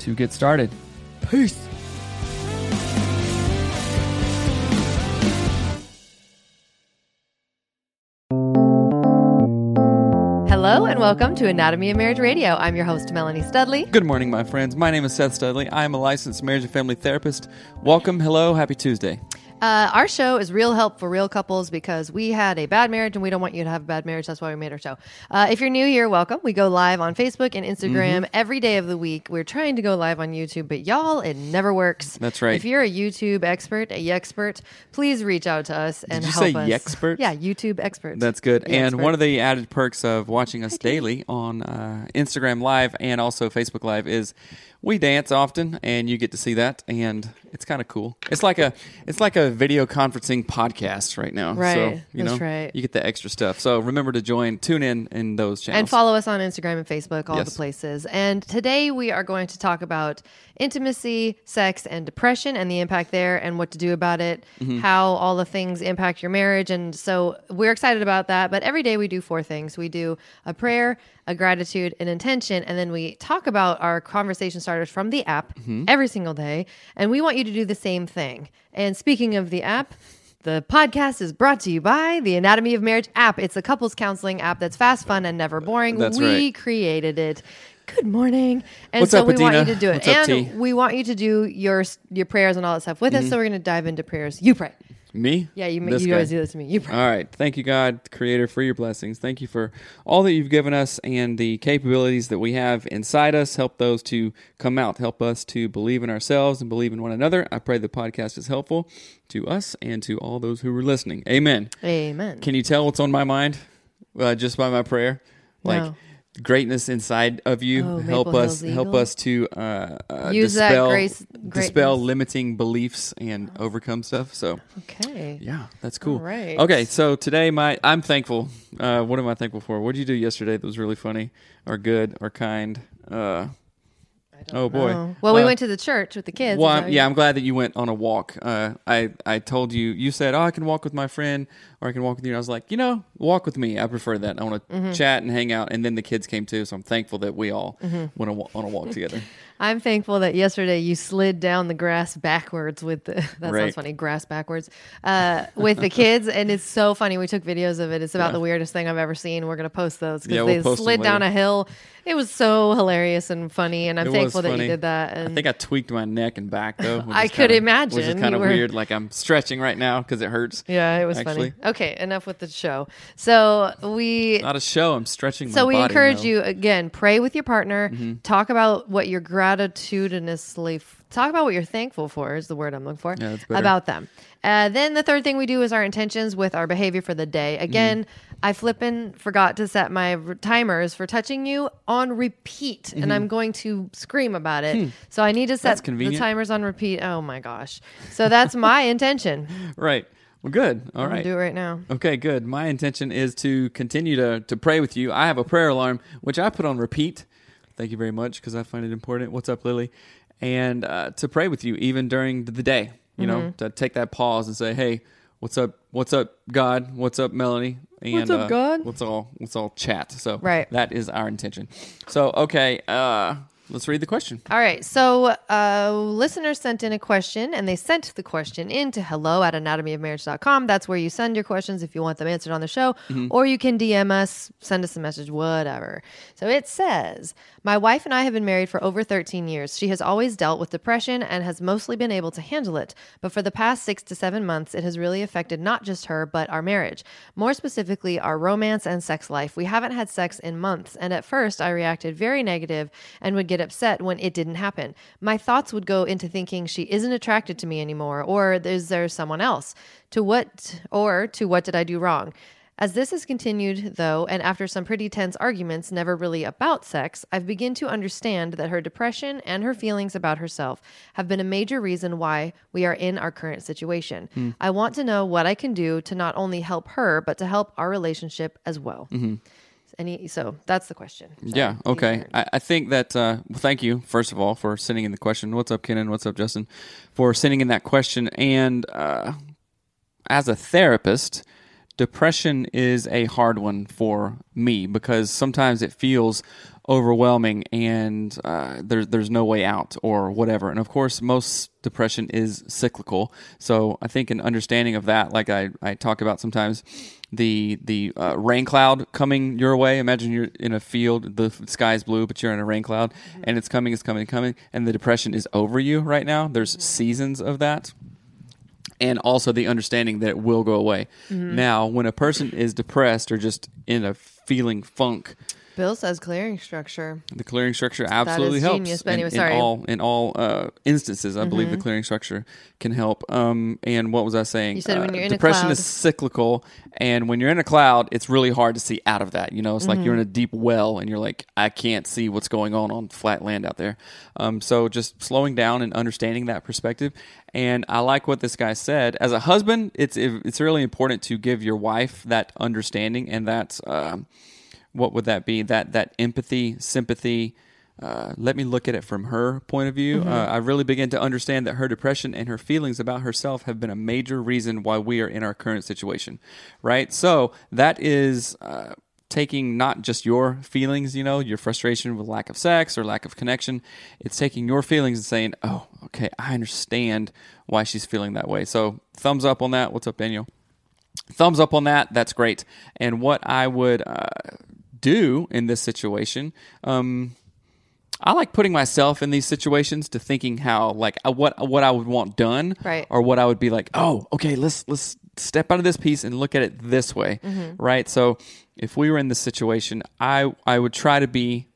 to get started. Peace. Hello and welcome to Anatomy of Marriage Radio. I'm your host, Melanie Studley. Good morning, my friends. My name is Seth Studley. I am a licensed marriage and family therapist. Welcome. Hello. Happy Tuesday. Our show is real help for real couples because we had a bad marriage and we don't want you to have a bad marriage. That's why we made our show. If you're new here, welcome. We go live on Facebook and Instagram every day of the week. We're trying to go live on YouTube, but y'all, it never works. That's right. If you're a YouTube expert, a yexpert, please reach out to us and help us. Did you say yexpert? Yeah, YouTube expert. That's good. Yexpert. And one of the added perks of watching us daily on Instagram Live and also Facebook Live is we dance often, and you get to see that, and it's kind of cool. It's like a video conferencing podcast right now. Right, so, you know, you get the extra stuff. So remember to tune in those channels. And follow us on Instagram and Facebook, all the places. And today we are going to talk about intimacy, sex, and depression, and the impact there, and what to do about it, how all the things impact your marriage. And so we're excited about that, but every day we do four things. We do a prayer, a gratitude, an intention, and then we talk about our conversation starters from the app every single day, and we want you to do the same thing. And speaking of the app, the podcast is brought to you by the Anatomy of Marriage app. It's a couples counseling app that's fast, fun, and never boring. That's right. Created it. Good morning. And what's so up, we Adina? Want you to do it. What's and up, T? We want you to do your prayers and all that stuff with us, so we're going to dive into prayers. You pray. Me? Yeah, you always do this to me. You pray. All right. Thank you, God, Creator, for your blessings. Thank you for all that you've given us and the capabilities that we have inside us. Help those to come out. Help us to believe in ourselves and believe in one another. I pray the podcast is helpful to us and to all those who are listening. Amen. Amen. Can you tell what's on my mind just by my prayer? Like, no. Greatness inside of you. Help us to use dispel limiting beliefs and overcome stuff. So okay, yeah, that's cool. Right. Okay, so today I'm thankful. What am I thankful for? What did you do yesterday that was really funny or good or kind? I don't know. Well, we went to the church with the kids. Well, I'm glad that you went on a walk. I told you, you said, I can walk with my friend or I can walk with you. And I was like, walk with me. I prefer that. I want to chat and hang out. And then the kids came too. So I'm thankful that we all went on a walk together. I'm thankful that yesterday you slid down the grass backwards with sounds funny, grass backwards, with the kids. And it's so funny. We took videos of it. It's about the weirdest thing I've ever seen. We're going to post those because they slid down a hill. It was so hilarious and funny. And I'm thankful that you did that. And I think I tweaked my neck and back though. I could imagine. Which is kind of weird. Like I'm stretching right now because it hurts. Yeah, it was funny. Okay, enough with the show. So not a show. I'm stretching my body. So we encourage you, again, pray with your partner. Talk about what you're gratitudinously... Talk about what you're thankful for is the word I'm looking for about them. Then the third thing we do is our intentions with our behavior for the day. Again, I flippin' forgot to set my timers for touching you on repeat, and I'm going to scream about it. So I need to set the timers on repeat. Oh my gosh. So that's my intention. Right. Well, good. All right. I'm going to do it right now. Okay, good. My intention is to continue to pray with you. I have a prayer alarm, which I put on repeat. Thank you very much because I find it important. What's up, Lily? and to pray with you even during the day, you mm-hmm. know, to take that pause and say, hey, what's up, God? What's up, Melanie? And, what's up, God? Let's all chat. So right. that is our intention. So, okay. Let's read the question. All right. So listeners sent in a question, and they sent the question in to hello@anatomyofmarriage.com. That's where you send your questions if you want them answered on the show, mm-hmm. or you can DM us, send us a message, whatever. So it says, my wife and I have been married for over 13 years. She has always dealt with depression and has mostly been able to handle it. But for the past 6 to 7 months, it has really affected not just her, but our marriage. More specifically, our romance and sex life. We haven't had sex in months, and at first I reacted very negative and would get upset when it didn't happen. My thoughts would go into thinking she isn't attracted to me anymore, or is there someone else? To what did I do wrong? As this has continued, though, and after some pretty tense arguments, never really about sex, I've begun to understand that her depression and her feelings about herself have been a major reason why we are in our current situation. Mm. I want to know what I can do to not only help her, but to help our relationship as well. Mm-hmm. So that's the question. So yeah, okay. I think that, thank you, first of all, for sending in the question. What's up, Kenan? What's up, Justin? For sending in that question. And as a therapist, depression is a hard one for me because sometimes it feels overwhelming and there's no way out or whatever. And of course, most depression is cyclical. So I think an understanding of that, like I talk about sometimes, the rain cloud coming your way. Imagine you're in a field, the sky is blue, but you're in a rain cloud, mm-hmm. and it's coming, and the depression is over you right now. There's mm-hmm. seasons of that. And also the understanding that it will go away. Mm-hmm. Now, when a person is depressed or just in a feeling funk... Bill says clearing structure. The clearing structure absolutely helps. That is genius, but anyway, sorry. In all instances, I mm-hmm. believe the clearing structure can help. And what was I saying? You said when you're in a cloud. Depression is cyclical, and when you're in a cloud, it's really hard to see out of that. You know, it's mm-hmm. like you're in a deep well, and you're like, I can't see what's going on flat land out there. So just slowing down and understanding that perspective. And I like what this guy said. As a husband, it's really important to give your wife that understanding and that... what would that be? That empathy, sympathy. Let me look at it from her point of view. Mm-hmm. I really begin to understand that her depression and her feelings about herself have been a major reason why we are in our current situation, right? So that is taking not just your feelings, you know, your frustration with lack of sex or lack of connection. It's taking your feelings and saying, oh, okay, I understand why she's feeling that way. So thumbs up on that. What's up, Daniel? Thumbs up on that. That's great. And what I would... do in this situation, I like putting myself in these situations to thinking how like what I would want done, right. or what I would be like, oh, okay, let's step out of this piece and look at it this way, mm-hmm. right? So if we were in this situation, I would be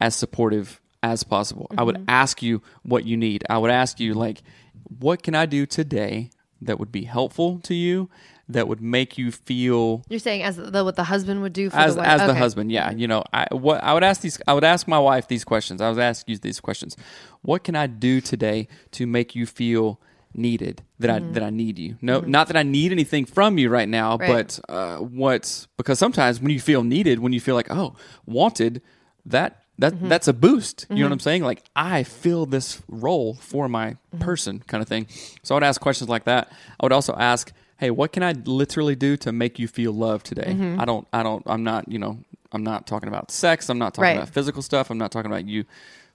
as supportive as possible. Mm-hmm. I would ask you what you need. I would ask you like, what can I do today that would be helpful to you? That would make you feel. You're saying what the husband would do for the wife? As okay. the husband, yeah. You know, I would ask my wife these questions. I would ask you these questions. What can I do today to make you feel needed? That I need you. No, mm-hmm. not that I need anything from you right now, right. but because sometimes when you feel needed, when you feel like wanted, mm-hmm. that's a boost. Mm-hmm. You know what I'm saying? Like I fill this role for my mm-hmm. person, kind of thing. So I would ask questions like that. I would also ask. Hey, what can I literally do to make you feel loved today? Mm-hmm. I'm not talking about sex. I'm not talking right. about physical stuff. I'm not talking about you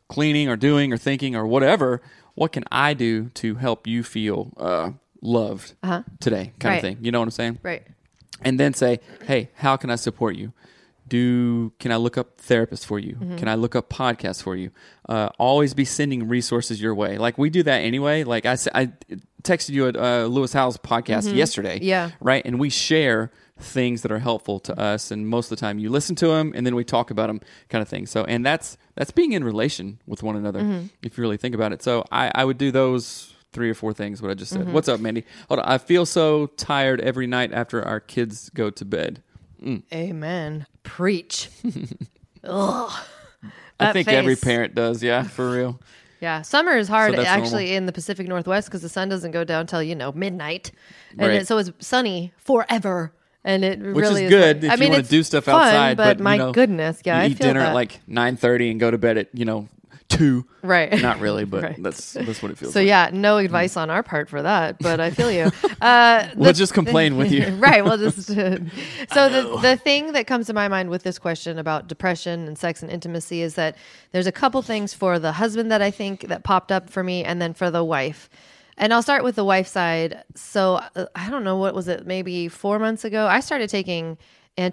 cleaning or doing or thinking or whatever. What can I do to help you feel loved today kind right. of thing? You know what I'm saying? Right. And then say, hey, how can I support you? Can I look up therapists for you? Mm-hmm. Can I look up podcasts for you? Always be sending resources your way. Like we do that anyway. Like I texted you at Lewis Howell's podcast mm-hmm. yesterday. Yeah. Right. And we share things that are helpful to us. And most of the time you listen to them and then we talk about them kind of thing. So, and that's being in relation with one another. Mm-hmm. If you really think about it. So I would do those 3 or 4 things, what I just said. Mm-hmm. What's up, Mandy? Hold on. I feel so tired every night after our kids go to bed. Mm. Amen. Preach. Ugh. I think face. Every parent does, yeah, for real. Yeah, summer is hard actually in the Pacific Northwest because the sun doesn't go down till midnight, and right. So it's sunny forever, and it which really is good. If you want to do stuff outside, but my goodness, yeah, you eat dinner at 9:30 and go to bed at two. Right. Not really, but right. that's what it feels like. So yeah, no advice on our part for that, but I feel you. We'll just complain with you. Right. We'll just... So the thing that comes to my mind with this question about depression and sex and intimacy is that there's a couple things for the husband that I think that popped up for me, and then for the wife. And I'll start with the wife side. So I don't know, what was it? Maybe 4 months ago, I started taking I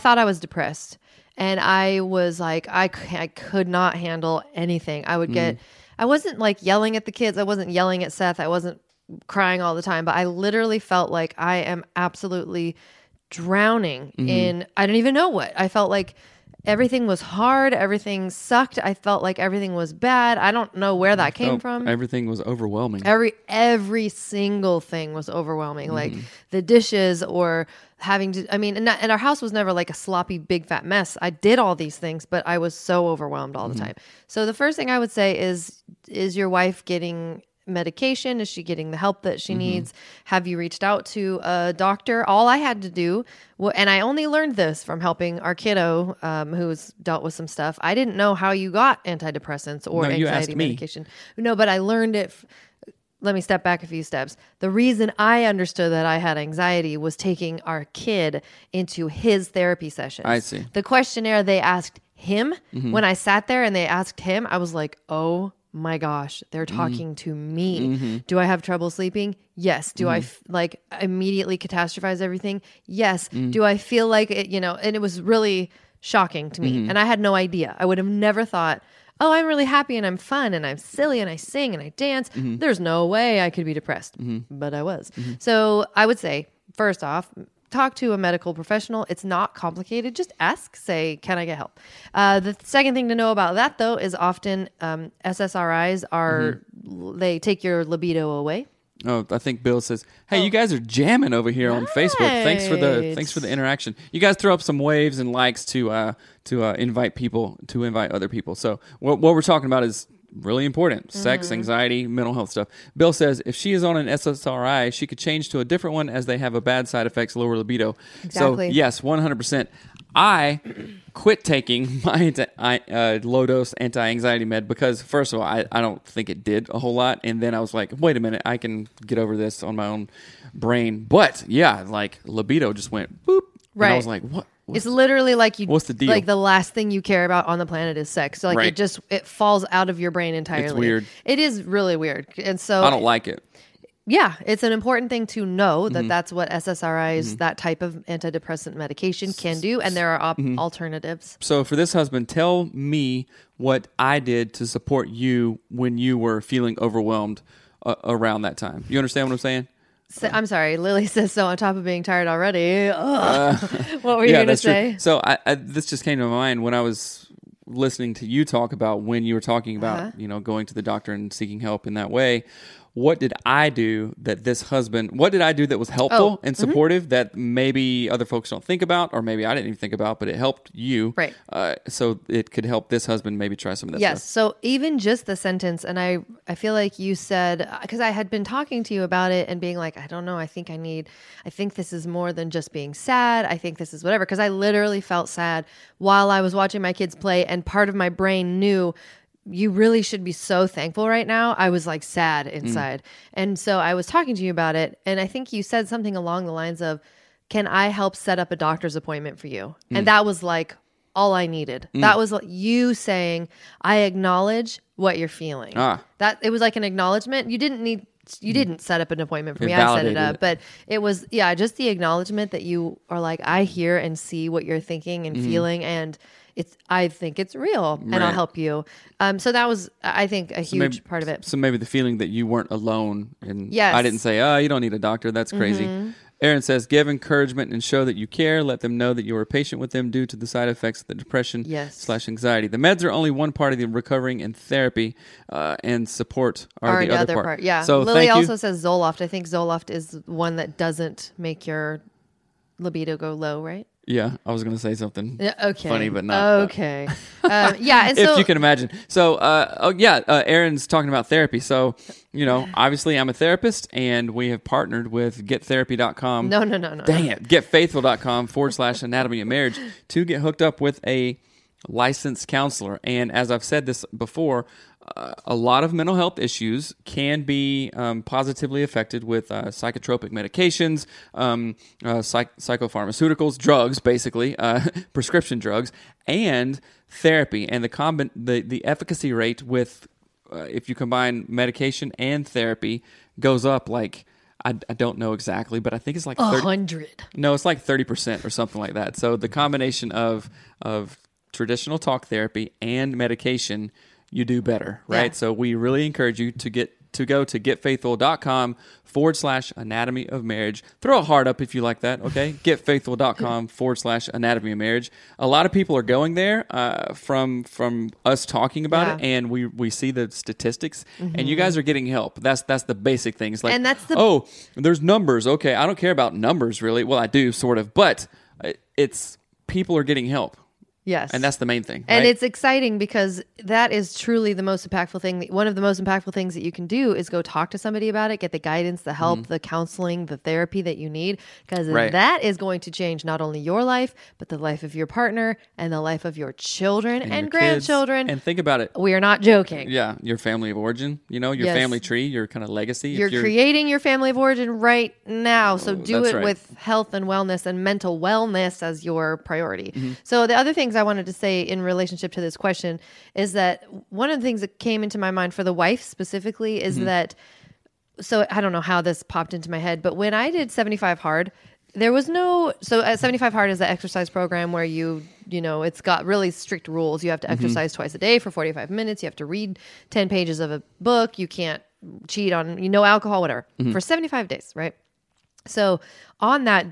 thought I was depressed. And I was like, I could not handle anything. I would get, I wasn't like yelling at the kids. I wasn't yelling at Seth. I wasn't crying all the time. But I literally felt like I am absolutely drowning in, I don't even know what. I felt like everything was hard. Everything sucked. I felt like everything was bad. I don't know where that came from. Everything was overwhelming. Every single thing was overwhelming. Like the dishes or having to, and our house was never like a sloppy, big, fat mess. I did all these things, but I was so overwhelmed all the time. So the first thing I would say is your wife getting medication? Is she getting the help that she needs? Have you reached out to a doctor? All I had to do, and I only learned this from helping our kiddo, who's dealt with some stuff. I didn't know how you got antidepressants or anxiety medication. No, but I learned it. Let me step back a few steps. The reason I understood that I had anxiety was taking our kid into his therapy sessions. I see. The questionnaire they asked him, when I sat there and they asked him, I was like, oh my gosh, they're talking to me. Do I have trouble sleeping? Yes. Do I immediately catastrophize everything? Yes. Do I feel like it, and it was really shocking to me. And I had no idea. I would have never thought, oh, I'm really happy and I'm fun and I'm silly and I sing and I dance. There's no way I could be depressed, but I was. So I would say, first off, talk to a medical professional. It's not complicated. Just ask, say, can I get help? The second thing to know about that, though, is often SSRIs are, they take your libido away. Oh, I think Bill says, "Hey, you guys are jamming over here on Facebook. Thanks for the interaction. You guys throw up some waves and likes to invite people to invite other people. So what we're talking about is really important: sex, anxiety, mental health stuff." Bill says, "If she is on an SSRI, she could change to a different one as they have a bad side effects, lower libido." Exactly. So yes, 100%. I quit taking my low-dose anti-anxiety med because, first of all, I don't think it did a whole lot. And then I was like, wait a minute, I can get over this on my own brain. But, yeah, like, libido just went boop. Right. And I was like, what? It's literally like you. What's the deal? Like the last thing you care about on the planet is sex. So like right. it falls out of your brain entirely. It's weird. It is really weird. And so I don't like it. Yeah, it's an important thing to know that that's what SSRIs, that type of antidepressant medication can do, and there are alternatives. So for this husband, tell me what I did to support you when you were feeling overwhelmed around that time. You understand what I'm saying? So, I'm sorry, Lily says, so on top of being tired already, what were you going to say? True. So I this just came to my mind when I was listening to you talk about when you were talking about going to the doctor and seeking help in that way. What did I do that what did I do that was helpful and supportive that maybe other folks don't think about, or maybe I didn't even think about, but it helped you. Right. So it could help this husband maybe try some of that stuff. So even just the sentence, and I feel like you said, because I had been talking to you about it and being like, I don't know, I think this is more than just being sad. I think this is whatever, because I literally felt sad while I was watching my kids play, and part of my brain knew, you really should be so thankful right now. I was like sad inside. And so I was talking to you about it. And I think you said something along the lines of, can I help set up a doctor's appointment for you? And that was like all I needed. That was like you saying, I acknowledge what you're feeling. That it was like an acknowledgement. You didn't set up an appointment for me. I set it up. But it was, just the acknowledgement that you are like, I hear and see what you're thinking and feeling, and I think it's real, and I'll help you. So that was, I think, a huge part of it. So maybe the feeling that you weren't alone, and I didn't say, you don't need a doctor, that's crazy. Aaron says, give encouragement and show that you care. Let them know that you were patient with them due to the side effects of the depression / anxiety. The meds are only one part of the recovering, and therapy and support are the other part. Yeah. So Lily also says Zoloft. I think Zoloft is one that doesn't make your libido go low, right? Yeah, I was going to say something funny, but not. Okay. And so, if you can imagine. So, Aaron's talking about therapy. So, obviously I'm a therapist, and we have partnered with GetTherapy.com. No. Dang it. GetFaithful.com /Anatomy of Marriage to get hooked up with a licensed counselor. And as I've said this before, a lot of mental health issues can be positively affected with psychotropic medications, psychopharmaceuticals, drugs, basically, prescription drugs, and therapy. And the efficacy rate with if you combine medication and therapy goes up like, I don't know exactly, but I think it's like 100. No, it's like 30% or something like that. So the combination of traditional talk therapy and medication, you do better, right? Yeah. So we really encourage you to go to GetFaithful.com /anatomy of marriage. Throw a heart up if you like that, okay? GetFaithful.com /anatomy of marriage. A lot of people are going there from us talking about it, and we see the statistics, and you guys are getting help. That's the basic things. Like, and that's there's numbers. Okay, I don't care about numbers, really. Well, I do, sort of, but it's people are getting help. Yes. And that's the main thing. And it's exciting because that is truly the most impactful thing. One of the most impactful things that you can do is go talk to somebody about it, get the guidance, the help, the counseling, the therapy that you need, because that is going to change not only your life, but the life of your partner and the life of your children and your grandchildren. Kids. And think about it. We are not joking. Yeah. Your family of origin, your family tree, your kind of legacy. You're creating your family of origin right now. So do it with health and wellness and mental wellness as your priority. Mm-hmm. So the other things I wanted to say in relationship to this question is that one of the things that came into my mind for the wife specifically is that, so I don't know how this popped into my head, but when I did 75 Hard, there was no, so 75 Hard is the exercise program where you it's got really strict rules. You have to exercise twice a day for 45 minutes. You have to read 10 pages of a book. You can't cheat on, no alcohol, whatever, for 75 days, right? So on that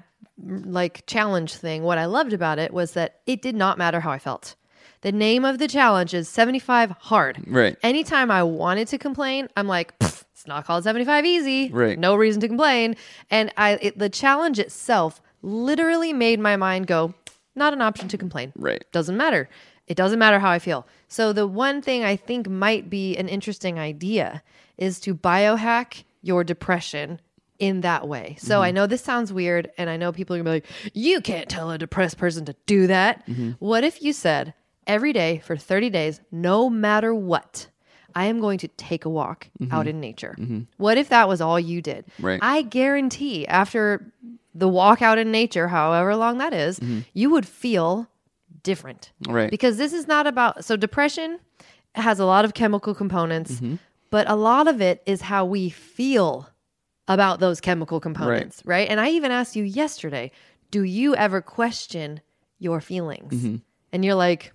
challenge thing, what I loved about it was that it did not matter how I felt. The name of the challenge is 75 Hard. Right. Anytime I wanted to complain, I'm like, it's not called 75 Easy. Right. No reason to complain. And the challenge itself literally made my mind go, not an option to complain. Right. Doesn't matter. It doesn't matter how I feel. So the one thing I think might be an interesting idea is to biohack your depression in that way. So I know this sounds weird, and I know people are gonna be like, you can't tell a depressed person to do that. What if you said, every day for 30 days, no matter what, I am going to take a walk out in nature. What if that was all you did? Right. I guarantee after the walk out in nature, however long that is, you would feel different. Right. Because this is not about, so depression has a lot of chemical components, but a lot of it is how we feel about those chemical components, right? And I even asked you yesterday, do you ever question your feelings? And you're like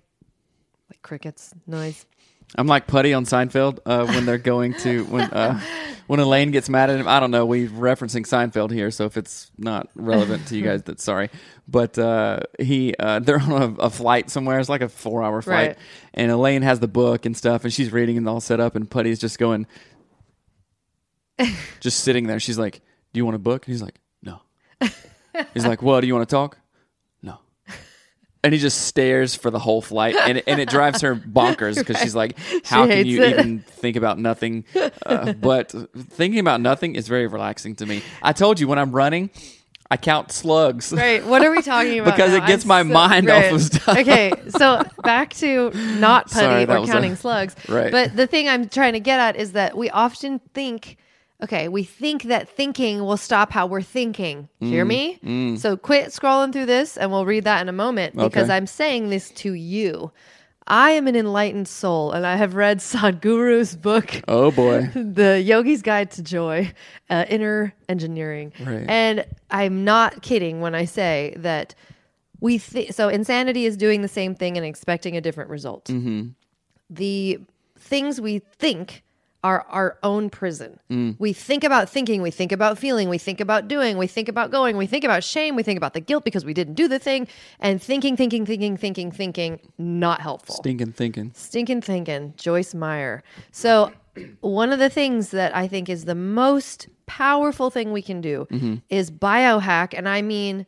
crickets, noise. I'm like Putty on Seinfeld when they're going to, when Elaine gets mad at him. I don't know, we're referencing Seinfeld here, so if it's not relevant to you guys, that's sorry. But they're on a flight somewhere. It's like a 4-hour flight. Right. And Elaine has the book and stuff, and she's reading and all set up, and Putty's just going... just sitting there. She's like, do you want a book? And he's like, no. He's like, well, do you want to talk? No. And he just stares for the whole flight. And it drives her bonkers because she's like, how can you even think about nothing? But thinking about nothing is very relaxing to me. I told you when I'm running, I count slugs. Right. What are we talking about? Because it gets my mind off of stuff. Okay. So back to not Putty or counting slugs. Right. But the thing I'm trying to get at is that we often think... Okay, we think that thinking will stop how we're thinking. Hear me? So quit scrolling through this, and we'll read that in a moment, because I'm saying this to you. I am an enlightened soul, and I have read Sadhguru's book. Oh, boy. The Yogi's Guide to Joy, Inner Engineering. Right. And I'm not kidding when I say that so insanity is doing the same thing and expecting a different result. The things we think... are our own prison. We think about thinking, we think about feeling, we think about doing, we think about going, we think about shame, we think about the guilt because we didn't do the thing, and thinking, not helpful. Stinking thinking, Joyce Meyer. So one of the things that I think is the most powerful thing we can do is biohack, and I mean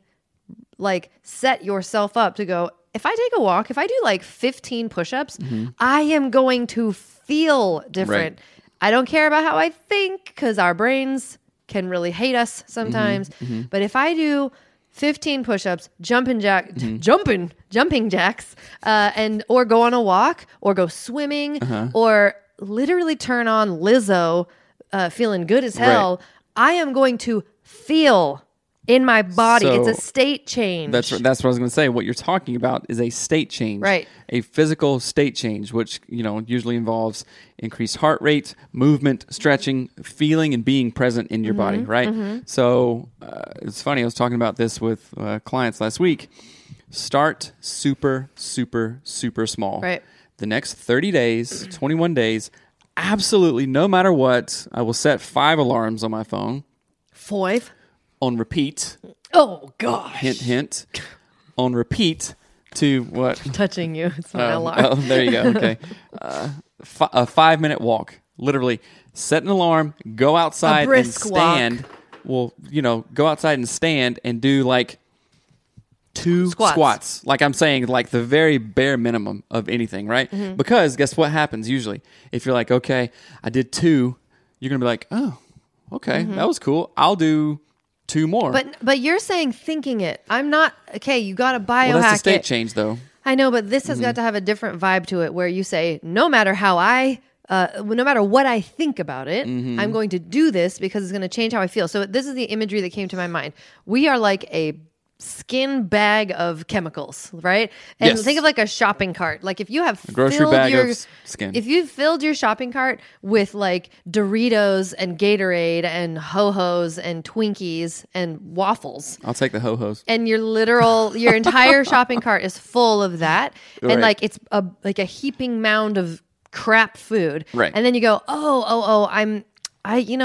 set yourself up to go, if I take a walk, if I do 15 push-ups, I am going to feel different. Right. I don't care about how I think because our brains can really hate us sometimes. But if I do 15 push-ups, jumping jacks, and or go on a walk, or go swimming, or literally turn on Lizzo, feeling good as hell. Right. I am going to feel in my body. So it's a state change. That's what I was going to say. What you're talking about is a state change, right? A physical state change, which usually involves increased heart rate, movement, stretching, feeling, and being present in your body, right? So it's funny. I was talking about this with clients last week. Start super, super, super small. Right. The next 30 days, 21 days, absolutely no matter what, I will set 5 alarms on my phone. 5? On repeat. Oh, gosh. Hint, hint. On repeat to what? Touching you. It's my alarm. Oh, there you go. Okay. A 5-minute walk. Literally set an alarm, go outside and stand. Walk. Well, go outside and stand and do like 2 squats. Like I'm saying, like the very bare minimum of anything, right? Because guess what happens usually? If you're like, okay, I did 2, you're going to be like, oh, okay, that was cool. I'll do 2 more. But you're saying thinking it. I'm not. Okay, you got to biohack it. Well, that's a state change, though. I know, but this has got to have a different vibe to it, where you say, no matter what I think about it, I'm going to do this because it's going to change how I feel. So this is the imagery that came to my mind. We are like a skin bag of chemicals, right? And think of like a shopping cart. Like if you have a grocery bag of skin. If you've filled your shopping cart with like Doritos and Gatorade and Ho-Hos and Twinkies and waffles. I'll take the Ho-Hos. And your entire shopping cart is full of that. Right. And like it's like a heaping mound of crap food. Right. And then you go,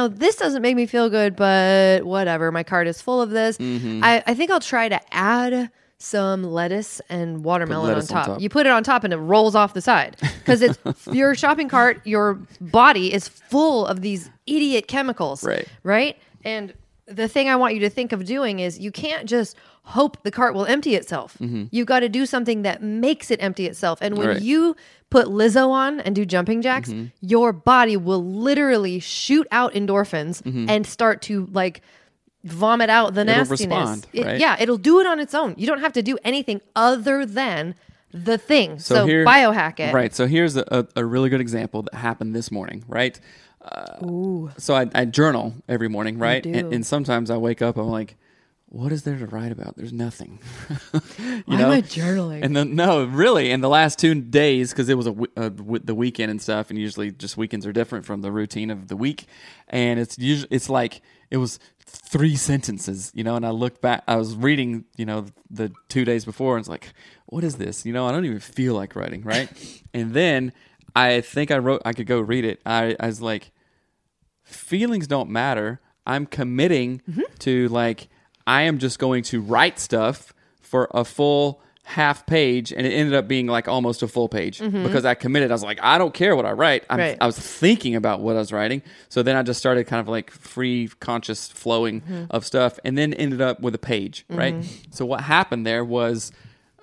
this doesn't make me feel good, but whatever. My cart is full of this. I think I'll try to add some lettuce and watermelon on top. You put it on top and it rolls off the side because it's your shopping cart. Your body is full of these idiot chemicals, right? And the thing I want you to think of doing is you can't just hope the cart will empty itself. You've got to do something that makes it empty itself. And when you put Lizzo on and do jumping jacks, your body will literally shoot out endorphins and start to like vomit out the nastiness. It'll respond, right? It'll do it on its own. You don't have to do anything other than the thing. So biohack it. Right. So here's a really good example that happened this morning, right? So I journal every morning, right? And sometimes I wake up, I'm like, what is there to write about? There's nothing. Why am I journaling? And the last 2 days, because it was the weekend and stuff, and usually just weekends are different from the routine of the week, and it's like it was 3 sentences, and I looked back, I was reading, the 2 days before, and it's like, what is this? I don't even feel like writing, right? And then I think I could go read it. I was like, feelings don't matter. I'm committing to like, I am just going to write stuff for a full half page. And it ended up being like almost a full page because I committed. I was like, I don't care what I write. I was thinking about what I was writing. So then I just started kind of like free conscious flowing of stuff and then ended up with a page, right? So what happened there was,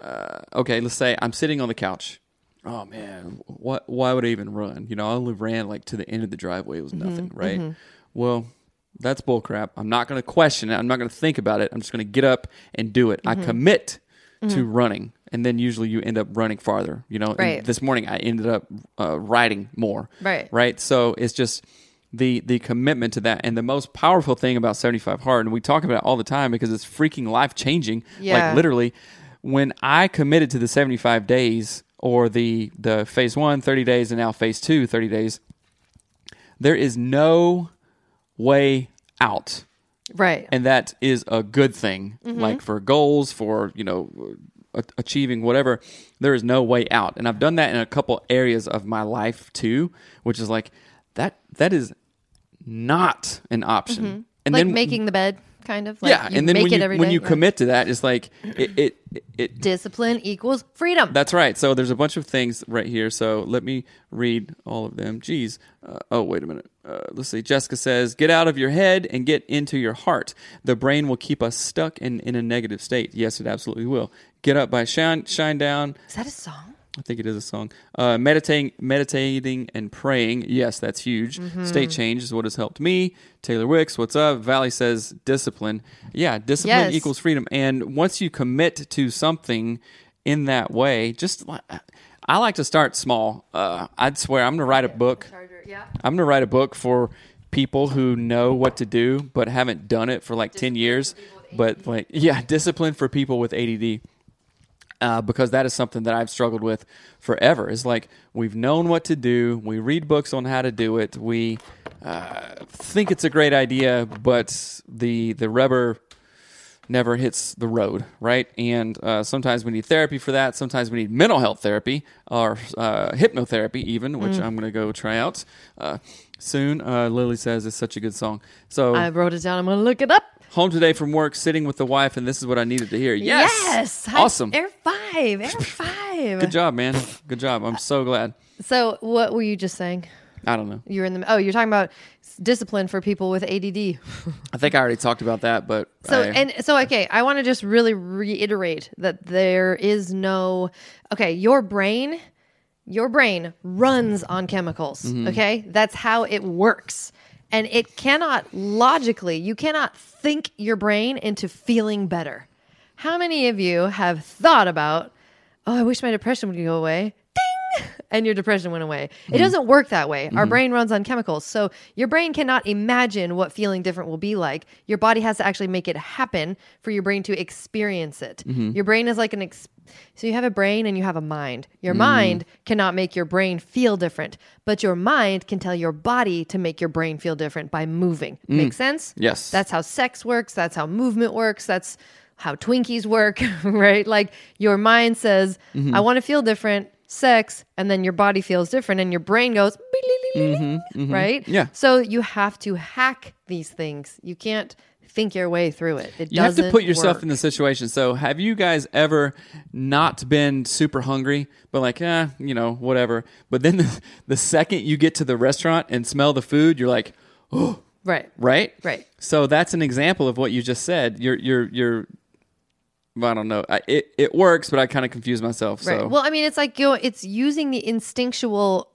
let's say I'm sitting on the couch. Oh man, why would I even run? I only ran like to the end of the driveway. It was nothing, right? Well, that's bull crap. I'm not going to question it. I'm not going to think about it. I'm just going to get up and do it. I commit to running. And then usually you end up running farther, Right. And this morning I ended up riding more. Right. So it's just the commitment to that. And the most powerful thing about 75 Hard, and we talk about it all the time because it's freaking life-changing. Yeah. Like literally, when I committed to the 75 days... or the phase 1, 30 days, and now phase 2, 30 days, there is no way out. Right. And that is a good thing. Like for goals, for, achieving whatever, there is no way out. And I've done that in a couple areas of my life too, which is like, that is not an option. And like then, making the bed. Kind of like and then when you commit to that, it's like it discipline equals freedom. That's right. So there's a bunch of things right here. So let me read all of them. Geez. Wait a minute. Let's see. Jessica says, "Get out of your head and get into your heart. The brain will keep us stuck in a negative state. Yes, it absolutely will. Get up by shine down." Is that a song? I think it is a song. Meditating and praying. Yes, that's huge. Mm-hmm. State change is what has helped me. Taylor Wicks, what's up? Valley says discipline. Yeah, discipline equals freedom. And once you commit to something in that way, just I like to start small. I'd swear I'm going to write a book. Yeah. I'm going to write a book for people who know what to do but haven't done it for like 10 years. But like, yeah, discipline for people with ADD. Because that is something that I've struggled with forever. It's like we've known what to do. We read books on how to do it. We think it's a great idea, but the rubber never hits the road, right? And sometimes we need therapy for that. Sometimes we need mental health therapy or hypnotherapy even, which I'm going to go try out soon. Lily says it's such a good song. So I wrote it down. I'm going to look it up. Home today from work, sitting with the wife, and this is what I needed to hear. Yes! Yes! Awesome. Air five. Good job, man. Good job. I'm so glad. So what were you just saying? I don't know. You're talking about discipline for people with ADD. I think I already talked about that, but I want to just really reiterate that there is no your brain runs on chemicals, okay? That's how it works. And it cannot logically, you cannot think your brain into feeling better. How many of you have thought about, oh, I wish my depression would go away? Ding! And your depression went away. It doesn't work that way. Our brain runs on chemicals. So your brain cannot imagine what feeling different will be like. Your body has to actually make it happen for your brain to experience it. Your brain is like so you have a brain and you have a mind. Your mind cannot make your brain feel different, but your mind can tell your body to make your brain feel different by moving. Make sense? Yes. That's how sex works. That's how movement works. That's how Twinkies work, right? Like your mind says, I want to feel different, sex, and then your body feels different and your brain goes, right? Yeah. So you have to hack these things. You can't think your way through it. You have to put yourself in the situation. So have you guys ever not been super hungry, but like, whatever. But then the second you get to the restaurant and smell the food, you're like, oh. Right? So that's an example of what you just said. You're I don't know. It works, but I kind of confuse myself. So. Right. Well, I mean, it's like it's using the instinctual...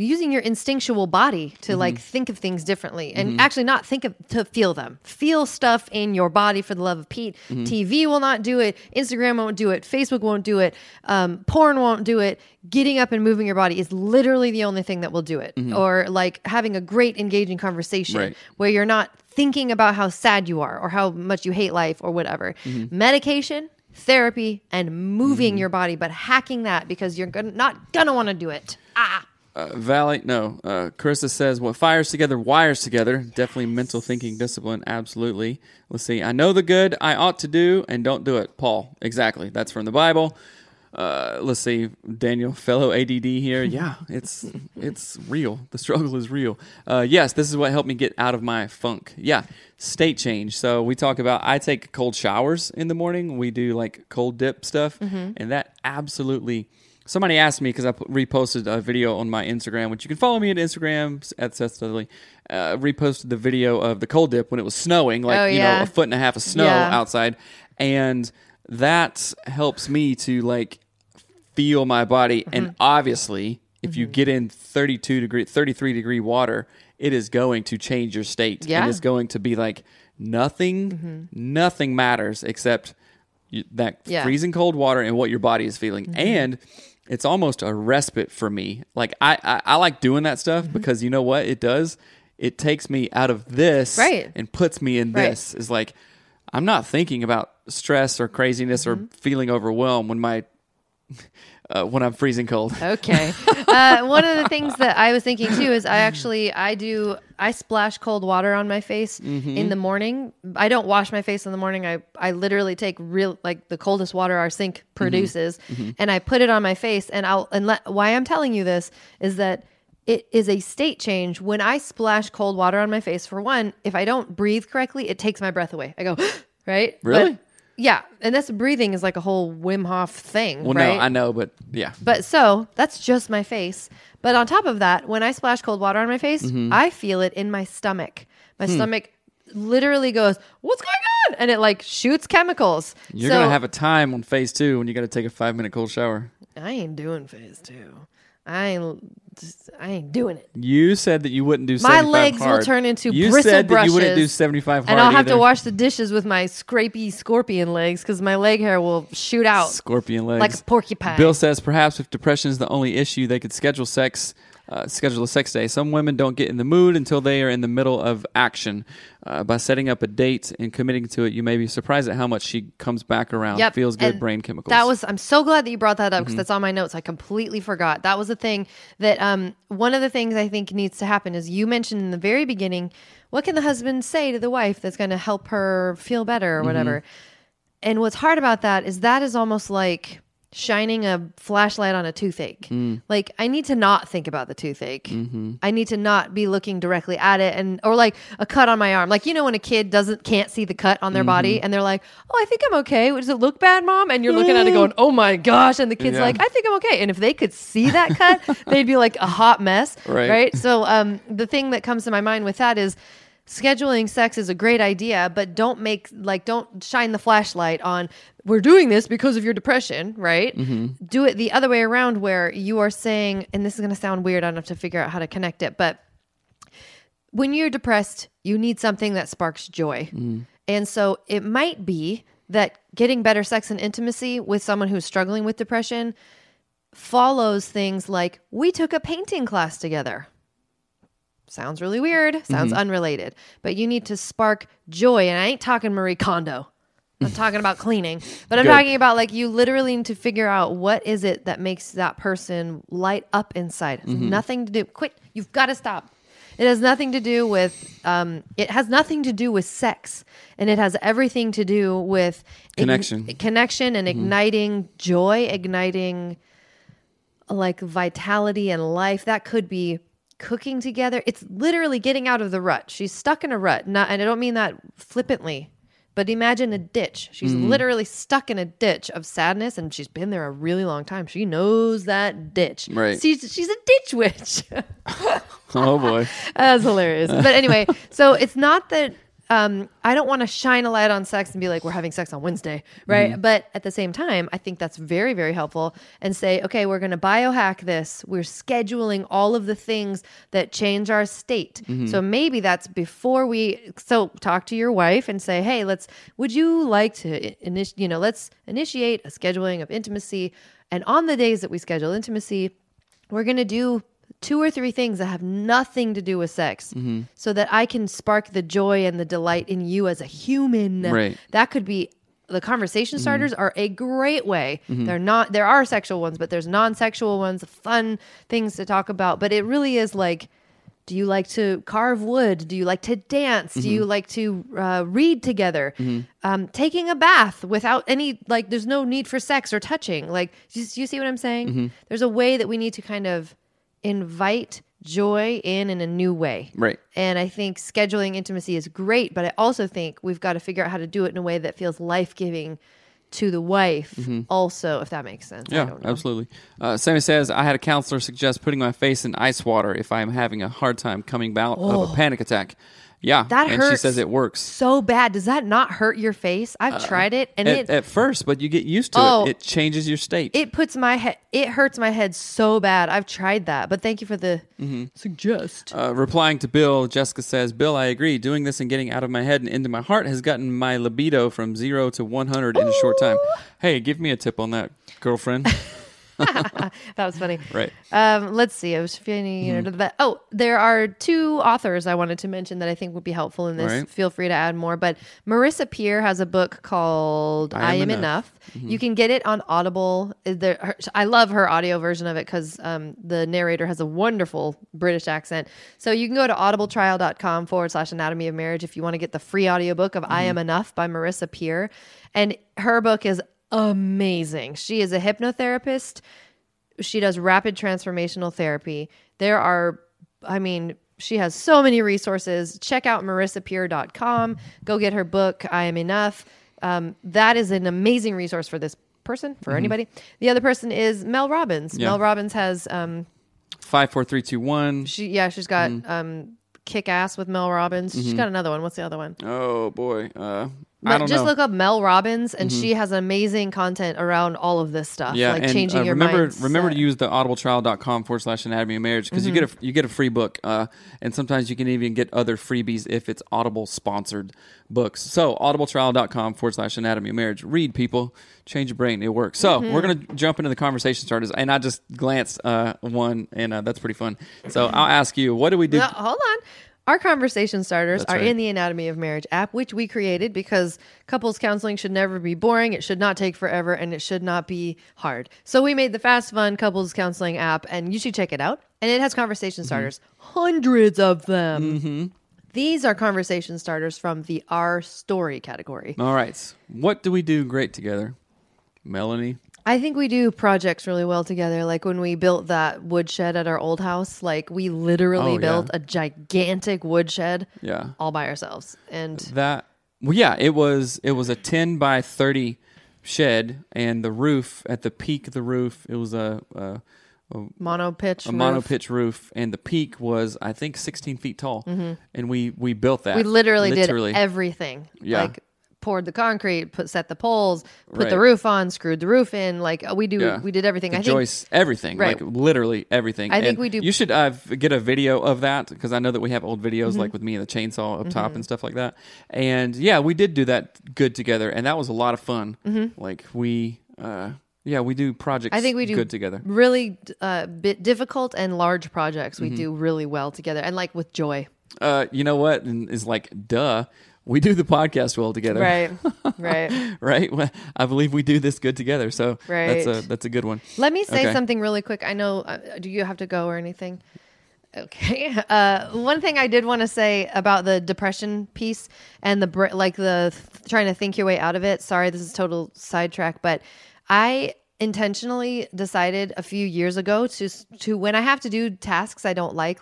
Using your instinctual body to like think of things differently and actually not think of, to feel them. Feel stuff in your body for the love of Pete. TV will not do it. Instagram won't do it. Facebook won't do it. Porn won't do it. Getting up and moving your body is literally the only thing that will do it. Or like having a great engaging conversation where you're not thinking about how sad you are or how much you hate life or whatever. Medication, therapy, and moving your body, but hacking that because you're not gonna want to do it. Carissa says, what fires together, wires together. Yes. Definitely mental thinking, discipline. Absolutely. Let's see. I know the good I ought to do and don't do it. Paul. Exactly. That's from the Bible. Let's see. Daniel, fellow ADD here. Yeah, it's real. The struggle is real. Yes, this is what helped me get out of my funk. Yeah. State change. So we talk about, I take cold showers in the morning. We do like cold dip stuff. And that absolutely... Somebody asked me because I reposted a video on my Instagram, which you can follow me at Instagram at Seth Studley. Reposted the video of the cold dip when it was snowing, a foot and a half of snow outside, and that helps me to like feel my body. And obviously, if you get in 33 degree water, it is going to change your state. Yeah. It is going to be like nothing matters except that freezing cold water and what your body is feeling. And it's almost a respite for me. Like I like doing that stuff because you know what it does? It takes me out of this and puts me in this. It's like I'm not thinking about stress or craziness or feeling overwhelmed when I'm freezing cold. Okay. One of the things that I was thinking too is I splash cold water on my face in the morning. I don't wash my face in the morning. I literally take the coldest water our sink produces and I put it on my face why I'm telling you this is that it is a state change. When I splash cold water on my face, for one, if I don't breathe correctly, it takes my breath away. I go, right? Really? Yeah, and that's breathing is like a whole Wim Hof thing, well, right? Well, no, I know, but yeah. But so, that's just my face. But on top of that, when I splash cold water on my face, I feel it in my stomach. My stomach literally goes, what's going and it like shoots chemicals. You're going to have a time on phase two when you got to take a 5-minute cold shower. I ain't doing phase two. I ain't doing it. You said that you wouldn't do 75 hard. My legs will turn into bristle brushes. You said that you wouldn't do 75 hard. And I'll have to wash the dishes with my scrapey scorpion legs because my leg hair will shoot out. Scorpion legs. Like a porcupine. Bill says perhaps if depression is the only issue, they could schedule a sex day. Some women don't get in the mood until they are in the middle of action. By setting up a date and committing to it, you may be surprised at how much she comes back around. Yep. Feels good, and brain chemicals. I'm so glad that you brought that up because that's on my notes. I completely forgot. That was a thing that one of the things I think needs to happen is you mentioned in the very beginning, what can the husband say to the wife that's going to help her feel better or whatever? And what's hard about that is almost like shining a flashlight on a toothache. Like, I need to not think about the toothache. I need to not be looking directly at it, or like a cut on my arm. Like, you know, when a kid can't see the cut on their body and they're like, "Oh, I think I'm okay. Does it look bad, Mom?" And you're looking at it going, "Oh my gosh!" And the kid's like, "I think I'm okay." And if they could see that cut, they'd be like a hot mess, right? So, the thing that comes to my mind with that is, scheduling sex is a great idea, but don't shine the flashlight on, we're doing this because of your depression, right? Do it the other way around where you are saying, and this is going to sound weird, I don't have to figure out how to connect it, but when you're depressed, you need something that sparks joy. And so it might be that getting better sex and intimacy with someone who's struggling with depression follows things like, we took a painting class together. Sounds really weird. Sounds unrelated. But you need to spark joy. And I ain't talking Marie Kondo. I'm talking about cleaning. But I'm talking about, like, you literally need to figure out what is it that makes that person light up inside. It's nothing to do. Quit. You've got to stop. It has nothing to do with sex, and it has everything to do with connection and igniting joy, igniting like vitality and life. That could be cooking together. It's literally getting out of the rut. She's stuck in a rut. And I don't mean that flippantly, but imagine a ditch. She's literally stuck in a ditch of sadness, and she's been there a really long time. She knows that ditch. Right. She's a ditch witch. Oh boy, that's hilarious. But anyway, so it's not that I don't want to shine a light on sex and be like, we're having sex on Wednesday, right? But at the same time, I think that's very, very helpful, and say, okay, we're going to biohack this. We're scheduling all of the things that change our state. So maybe that's before so talk to your wife and say, hey, would you like to, let's initiate a scheduling of intimacy. And on the days that we schedule intimacy, we're going to do 2 or 3 things that have nothing to do with sex so that I can spark the joy and the delight in you as a human. Right. That could be, the conversation starters are a great way. There are sexual ones, but there's non-sexual ones, fun things to talk about. But it really is like, do you like to carve wood? Do you like to dance? Do you like to read together? Taking a bath without any, like, there's no need for sex or touching. Like, do you see what I'm saying? There's a way that we need to kind of invite joy in a new way. Right. And I think scheduling intimacy is great, but I also think we've got to figure out how to do it in a way that feels life-giving to the wife also, if that makes sense. Yeah, absolutely. Sammy says, I had a counselor suggest putting my face in ice water if I'm having a hard time coming out of a panic attack. Yeah, that hurts. And she says it works so bad. Does that not hurt your face? I've tried it, and at first, but you get used to it. It changes your state. It puts my head. It hurts my head so bad. I've tried that, but thank you for the suggest. Replying to Bill, Jessica says, "Bill, I agree. Doing this and getting out of my head and into my heart has gotten my libido from 0 to 100 in a short time. Hey, give me a tip on that, girlfriend." That was funny. Right. Let's see. I was feeling, there are 2 authors I wanted to mention that I think would be helpful in this. Right. Feel free to add more. But Marissa Peer has a book called I Am Enough. You can get it on Audible. I love her audio version of it because the narrator has a wonderful British accent. So you can go to audibletrial.com/anatomy of marriage if you want to get the free audiobook of I Am Enough by Marissa Peer. And her book is amazing. She is a hypnotherapist. She does rapid transformational therapy. She has so many resources. Check out marissapeer.com. Go get her book, I Am Enough. That is an amazing resource for this person, for anybody. The other person is Mel Robbins. Yeah. Mel Robbins has 5, 4, 3, 2, 1. She's got Kick Ass with Mel Robbins. She's got another one. What's the other one? Oh boy. Just look up Mel Robbins, and she has amazing content around all of this stuff. Yeah, like and, changing your mindset. Remember to use the audibletrial.com/anatomy of marriage because you get a free book, and sometimes you can even get other freebies if it's Audible sponsored books. So audibletrial.com/anatomy of marriage. Read, people, change your brain, it works. So we're gonna jump into the conversation starters, and I just glanced one, and that's pretty fun. So I'll ask you, what do we do? No, hold on. Our conversation starters are in the Anatomy of Marriage app, which we created because couples counseling should never be boring. It should not take forever, and it should not be hard. So we made the fast, fun couples counseling app, and you should check it out. And it has conversation starters, hundreds of them. These are conversation starters from the Our Story category. All right. What do we do great together, Melanie? I think we do projects really well together. Like when we built that woodshed at our old house, like we literally built a gigantic woodshed all by ourselves. And that, it was a 10 by 30 shed, and the roof, at the peak of the roof, it was a mono pitch roof, and the peak was, I think, 16 feet tall. And we built that. We literally did everything. Yeah. Like, poured the concrete, set the poles, put the roof on, screwed the roof in. Like we did everything. The joists, everything, like literally everything. I think we do. You should get a video of that because I know that we have old videos like with me and the chainsaw up top and stuff like that. And yeah, we did do that good together, and that was a lot of fun. Like we do projects. I think we do good together. Really bit difficult and large projects. We do really well together, and like with joy. You know what? And it's like duh. We do the podcast well together. Right. Right? Well, I believe we do this good together. So that's a good one. Let me say something really quick. I know, do you have to go or anything? Okay. One thing I did want to say about the depression piece and the trying to think your way out of it. Sorry, this is total sidetrack, but I intentionally decided a few years ago to when I have to do tasks I don't like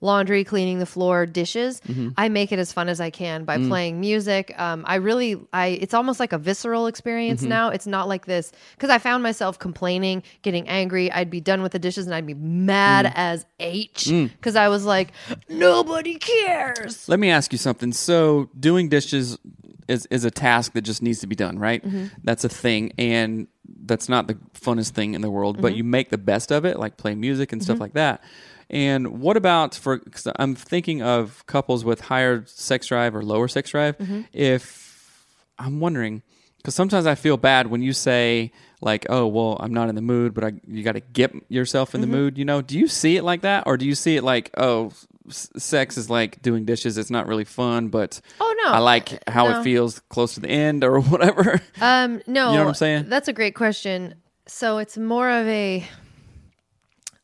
laundry, cleaning the floor, dishes, I make it as fun as I can by playing music. It's almost like a visceral experience now. It's not like this, because I found myself complaining, getting angry. I'd be done with the dishes and I'd be mad as H, because I was like, nobody cares. Let me ask you something. So doing dishes is a task that just needs to be done, right? That's a thing, and that's not the funnest thing in the world, but you make the best of it, like play music and stuff like that. And what about because I'm thinking of couples with higher sex drive or lower sex drive. If I'm wondering, because sometimes I feel bad when you say like, oh, well, I'm not in the mood, but you got to get yourself in the mood. You know, do you see it like that? Or do you see it like, oh, sex is like doing dishes. It's not really fun, but I like how it feels close to the end or whatever. No, you know what I'm saying? That's a great question. So it's more of a,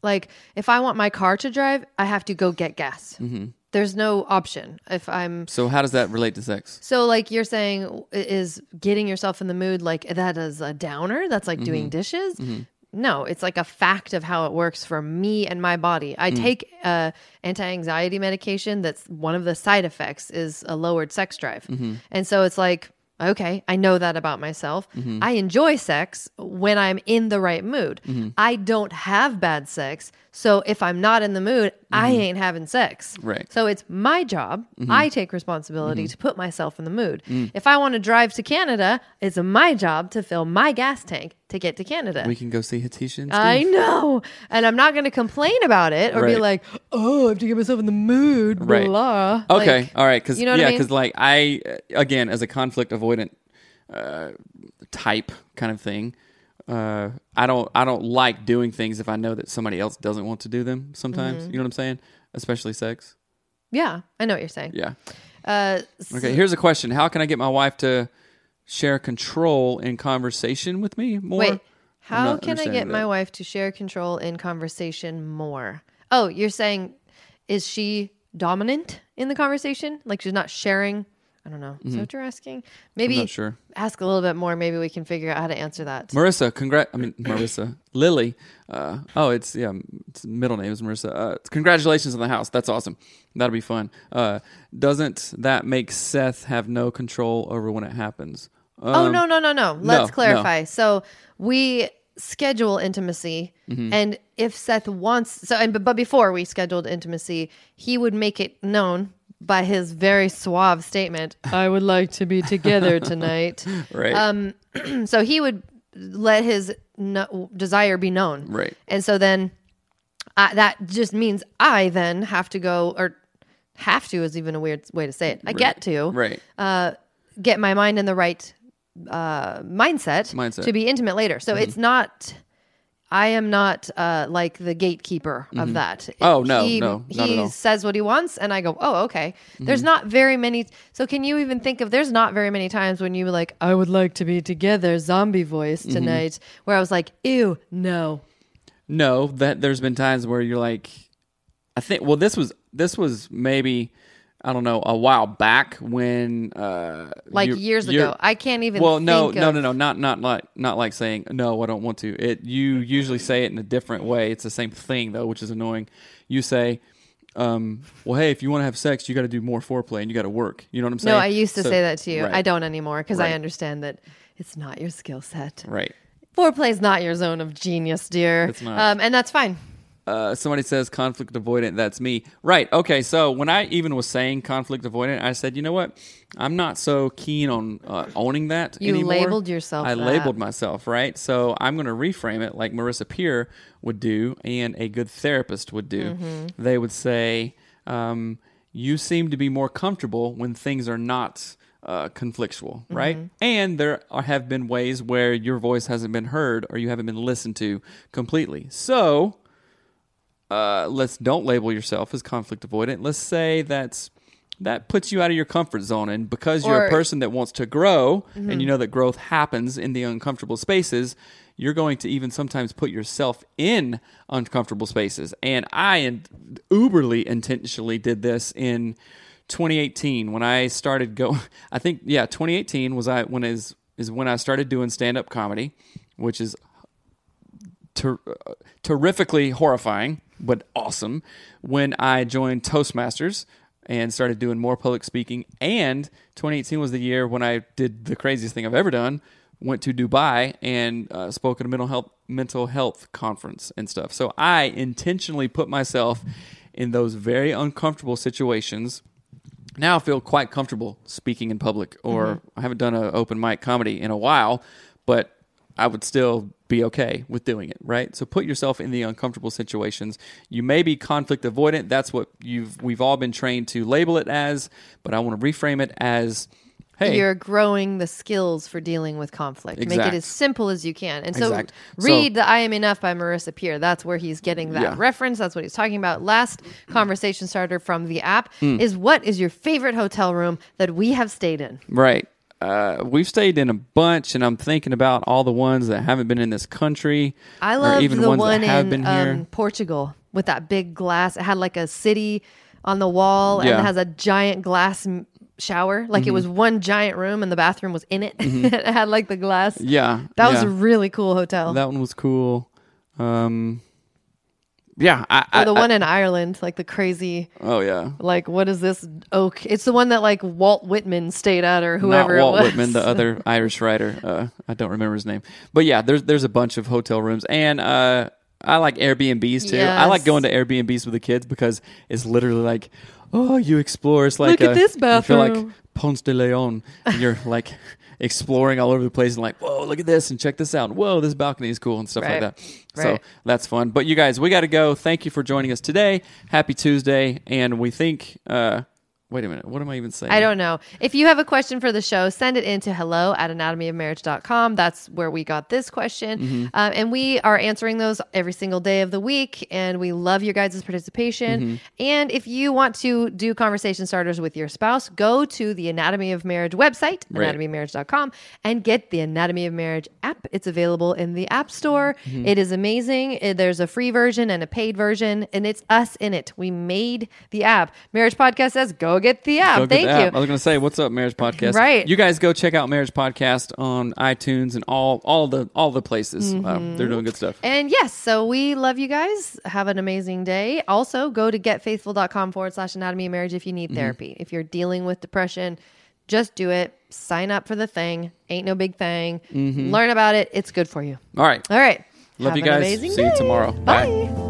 like, if I want my car to drive, I have to go get gas. There's no option if I'm... So how does that relate to sex? So like you're saying, is getting yourself in the mood, like that is a downer? That's like doing dishes? No, it's like a fact of how it works for me and my body. I take anti-anxiety medication. That's one of the side effects is a lowered sex drive. And so it's like, okay, I know that about myself. I enjoy sex when I'm in the right mood. I don't have bad sex. So if I'm not in the mood, I ain't having sex. Right. So it's my job. I take responsibility to put myself in the mood. If I want to drive to Canada, it's my job to fill my gas tank to get to Canada. We can go see Hatice and Steve. I know. And I'm not going to complain about it or be like, oh, I have to get myself in the mood. Right. Blah. Okay. Like, all right. Because, you know what I mean? Because like I, again, as a conflict avoidant type kind of thing, I don't like doing things if I know that somebody else doesn't want to do them sometimes. You know what I'm saying? Especially sex. Yeah, I know what you're saying. Yeah. Okay, here's a question. How can I get my wife to share control in conversation with me more? Wait, how can I get my wife to share control in conversation more? Oh, you're saying, is she dominant in the conversation? Like she's not sharing? I don't know. Is that what you're asking? Maybe I'm not sure. Ask a little bit more. Maybe we can figure out how to answer that. Marissa, Marissa. Lily. It's middle name is Marissa. Congratulations on the house. That's awesome. That'll be fun. Doesn't that make Seth have no control over when it happens? No. Let's clarify. No. So we schedule intimacy, and if Seth wants, but before we scheduled intimacy, he would make it known by his very suave statement, I would like to be together tonight. Right. So he would let his desire be known. Right. And so then that just means I then have to go, or have to is even a weird way to say it. I right. get to. Right. Get my mind in the right mindset to be intimate later. So it's not... I am not like the gatekeeper of that. Oh, no, He says what he wants, and I go, oh, okay. There's not very many. So can you even think of, there's not very many times when you were like, I would like to be together, zombie voice tonight, where I was like, ew, no. No, that there's been times where you're like, I think, well, this was maybe... I don't know, a while back when... like years ago. I can't even think of... Well, no. Not like saying, no, I don't want to. You usually say it in a different way. It's the same thing, though, which is annoying. You say, well, hey, if you want to have sex, you got to do more foreplay and you got to work. You know what I'm saying? No, I used to say that to you. Right. I don't anymore because I understand that it's not your skill set. Right. Foreplay is not your zone of genius, dear. It's not. And that's fine. Somebody says conflict avoidant. That's me. Right. Okay. So when I even was saying conflict avoidant, I said, you know what? I'm not so keen on owning that anymore. You labeled yourself. I labeled myself. Right. So I'm going to reframe it like Marissa Peer would do and a good therapist would do. They would say, you seem to be more comfortable when things are not conflictual, right? And there have been ways where your voice hasn't been heard or you haven't been listened to completely. So... let's don't label yourself as conflict avoidant. Let's say that puts you out of your comfort zone. And because you're a person that wants to grow and you know that growth happens in the uncomfortable spaces, you're going to even sometimes put yourself in uncomfortable spaces. And I uberly intentionally did this in 2018 when I started 2018 is when I started doing stand-up comedy, which is terrifically horrifying, but awesome, when I joined Toastmasters and started doing more public speaking. And 2018 was the year when I did the craziest thing I've ever done, went to Dubai and spoke at a mental health conference and stuff. So I intentionally put myself in those very uncomfortable situations. Now I feel quite comfortable speaking in public, or I haven't done an open mic comedy in a while, but I would still be okay with doing it, right? So put yourself in the uncomfortable situations. You may be conflict avoidant. That's what we've all been trained to label it as, but I want to reframe it as, hey. You're growing the skills for dealing with conflict. Exact. Make it as simple as you can. And so read the I Am Enough by Marissa Peer. That's where he's getting that reference. That's what he's talking about. Last conversation starter from the app is, what is your favorite hotel room that we have stayed in? Right. We've stayed in a bunch, and I'm thinking about all the ones that haven't been in this country. I love the one in Portugal with that big glass. It had like a city on the wall, and it has a giant glass shower. Like it was one giant room, and the bathroom was in it. It had like the glass. Yeah, that was a really cool hotel. That one was cool. Yeah. The one in Ireland, like the crazy... Oh, yeah. Like, what is this oak? It's the one that, like, Walt Whitman stayed at or whoever it was. Not Walt Whitman, the other Irish writer. I don't remember his name. But, yeah, there's a bunch of hotel rooms. And I like Airbnbs, too. Yes. I like going to Airbnbs with the kids because it's literally like, oh, you explore. It's like look at this bathroom. You feel like Ponce de Leon. And you're, like... exploring all over the place and like, whoa, look at this and check this out. Whoa, this balcony is cool and stuff like that. Right. So that's fun. But you guys, we got to go. Thank you for joining us today. Happy Tuesday. And we think... wait a minute. What am I even saying? I don't know. If you have a question for the show, send it in to hello@anatomyofmarriage.com. That's where we got this question. And we are answering those every single day of the week. And we love your guys' participation. And if you want to do conversation starters with your spouse, go to the Anatomy of Marriage website, anatomyofmarriage.com, and get the Anatomy of Marriage app. It's available in the App Store. It is amazing. There's a free version and a paid version. And it's us in it. We made the app. Marriage Podcast says, go get the app. Thank you. I was going to say, what's up, Marriage Podcast? Right. You guys go check out Marriage Podcast on iTunes and all the places. They're doing good stuff. And yes, so we love you guys. Have an amazing day. Also, go to getfaithful.com/anatomy of marriage if you need therapy. If you're dealing with depression, just do it. Sign up for the thing. Ain't no big thing. Learn about it. It's good for you. All right. Love you guys. See you tomorrow. Bye. Bye.